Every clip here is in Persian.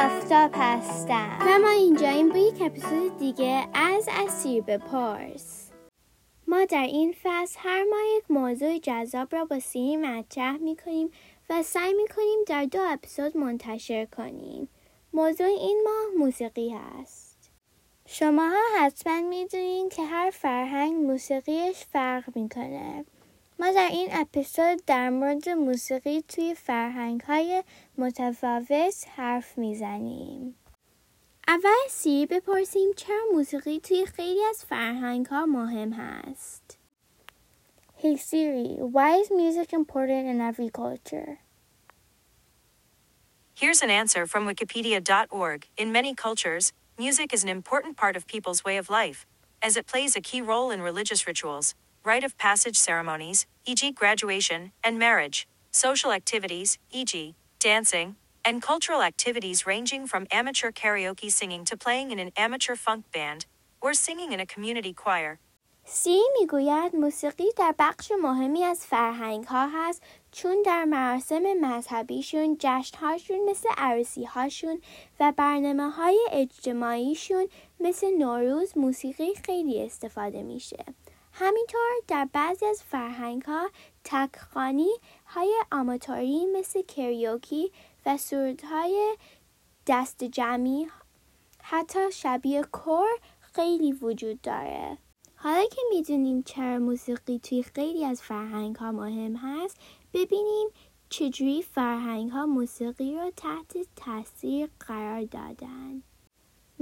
آفتاب هستم و ما اینجاییم با یک اپیزود دیگه از اسیر بپرس. ما در این فصل هر ماه یک موضوع جذاب را با سیری مطرح می‌کنیم و سعی می‌کنیم در 2 اپیزود منتشر کنیم. موضوع این ماه موسیقی هست. شماها حتما می‌دونین که هر فرهنگ موسیقیش فرق می‌کنه. ما در این اپیزود در مورد موسیقی توی فرهنگ‌های متفاوت حرف میزنیم. اول سیری بپرسیم چرا موسیقی توی خیلی از فرهنگ‌ها مهم هست. Hey Siri, why is music important in every culture? Here's an answer from wikipedia.org. In many cultures, music is an important part of people's way of life, as it plays a key role in religious rituals, rite of passage ceremonies, e.g. graduation and marriage, social activities, e.g. dancing, and cultural activities ranging from amateur karaoke singing to playing in an amateur funk band or singing in a community choir. سی میگوید موسیقی در بخش مهمی از فرهنگ ها هست چون در مراسم مذهبیشون، جشنهاشون مثل عروسی هاشون و برنامه های اجتماعیشون مثل نوروز موسیقی خیلی استفاده میشه. همینطور در بعضی از فرهنگ‌ها تک‌خوانی های آماتوری مثل کریوکی و سرودهای دست جمعی حتی شبیه کور خیلی وجود داره. حالا که می‌دونیم چرا موسیقی توی خیلی از فرهنگ‌ها مهم هست، ببینیم چجوری فرهنگ‌ها موسیقی رو تحت تاثیر قرار دادن.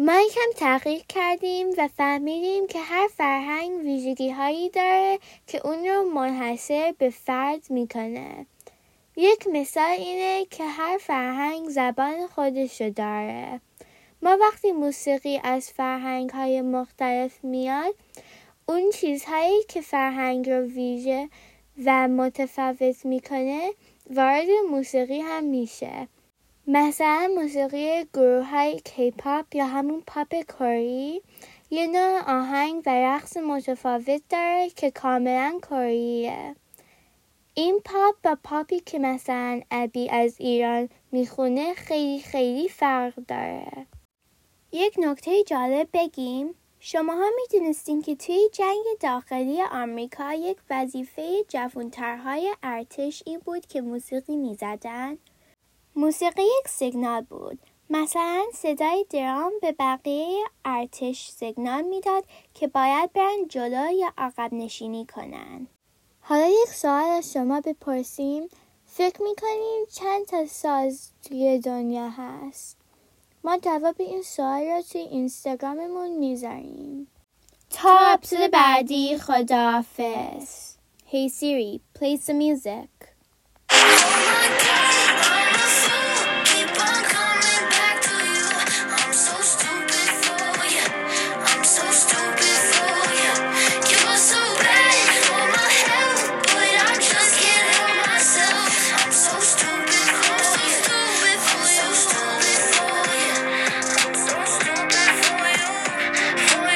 ما یکم تحقیق کردیم و فهمیدیم که هر فرهنگ ویژگی‌هایی داره که اون رو منحصر به فرد میکنه. یک مثال اینه که هر فرهنگ زبان خودش رو داره. ما وقتی موسیقی از فرهنگ‌های مختلف میاد، اون چیزهایی که فرهنگ رو ویژه و متفاوت میکنه وارد موسیقی هم میشه. مثلا موسیقی گروه‌های کی‌پاپ یا همون پاپ کری یه نوع آهنگ و رقص متفاوت داره که کاملا کریه. این پاپ با پاپی که مثلا ابی از ایران میخونه خیلی خیلی فرق داره. یک نکته جالب بگیم، شماها میدونستین که توی جنگ داخلی آمریکا یک وظیفه جوانترهای ارتش این بود که موسیقی میزدن؟ موسیقی یک سیگنال بود. مثلا صدای درام به بقیه ارتش سیگنال میداد که باید برن جلو یا عقب نشینی کنن. حالا یک سوال از شما بپرسیم، فکر میکنیم چند تا ساز توی دنیا هست؟ ما جواب این سوال را توی اینستاگراممون میذاریم. تا اپیزود بعدی، خداحافظ. Hey Siri, play some music.